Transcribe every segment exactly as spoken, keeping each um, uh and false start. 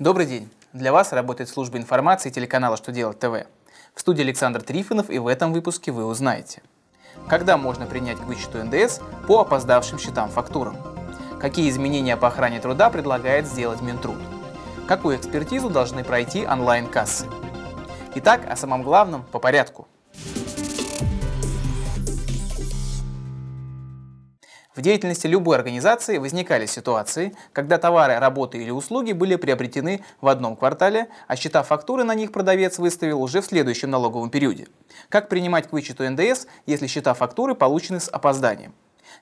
Добрый день! Для вас работает служба информации телеканала «Что делать ТВ». В студии Александр Трифонов, и в этом выпуске вы узнаете, когда можно принять к вычету эн дэ эс по опоздавшим счетам-фактурам, какие изменения по охране труда предлагает сделать Минтруд, какую экспертизу должны пройти онлайн-кассы. Итак, о самом главном по порядку. В деятельности любой организации возникали ситуации, когда товары, работы или услуги были приобретены в одном квартале, а счета фактуры на них продавец выставил уже в следующем налоговом периоде. Как принимать к вычету эн дэ эс, если счета фактуры получены с опозданием?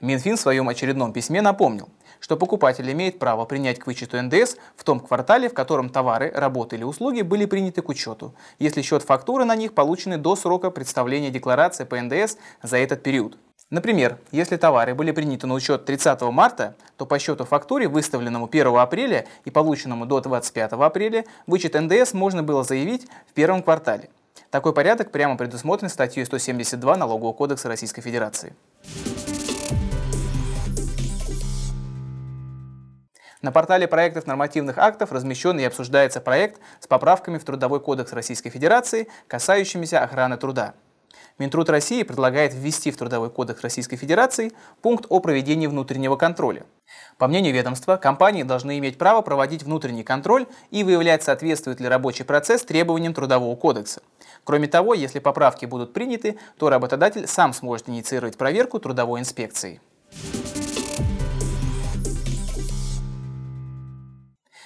Минфин в своем очередном письме напомнил, что покупатель имеет право принять к вычету эн дэ эс в том квартале, в котором товары, работы или услуги были приняты к учету, если счет фактуры на них получены до срока представления декларации по эн дэ эс за этот период. Например, если товары были приняты на учет тридцатого марта, то по счету фактуре, выставленному первого апреля и полученному до двадцать пятого апреля, вычет эн дэ эс можно было заявить в первом квартале. Такой порядок прямо предусмотрен статьей сто семьдесят два Налогового кодекса Российской Федерации. На портале проектов нормативных актов размещен и обсуждается проект с поправками в Трудовой кодекс Российской Федерации, касающимися охраны труда. Минтруд России предлагает ввести в Трудовой кодекс Российской Федерации пункт о проведении внутреннего контроля. По мнению ведомства, компании должны иметь право проводить внутренний контроль и выявлять, соответствует ли рабочий процесс требованиям Трудового кодекса. Кроме того, если поправки будут приняты, то работодатель сам сможет инициировать проверку трудовой инспекции.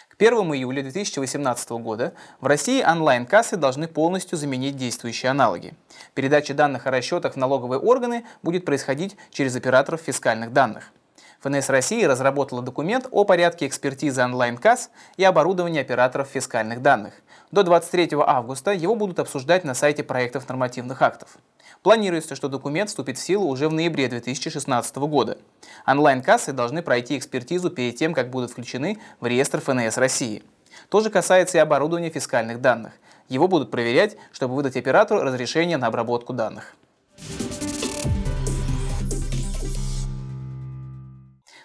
К первому июля две тысячи восемнадцатого года в России онлайн-кассы должны полностью заменить действующие аналоги. Передача данных о расчетах в налоговые органы будет происходить через операторов фискальных данных. эф эн эс России разработала документ о порядке экспертизы онлайн-касс и оборудования операторов фискальных данных. До двадцать третьего августа его будут обсуждать на сайте проектов нормативных актов. Планируется, что документ вступит в силу уже в ноябре две тысячи шестнадцатого года. Онлайн-кассы должны пройти экспертизу перед тем, как будут включены в реестр эф эн эс России. То же касается и оборудования фискальных данных. Его будут проверять, чтобы выдать оператору разрешение на обработку данных.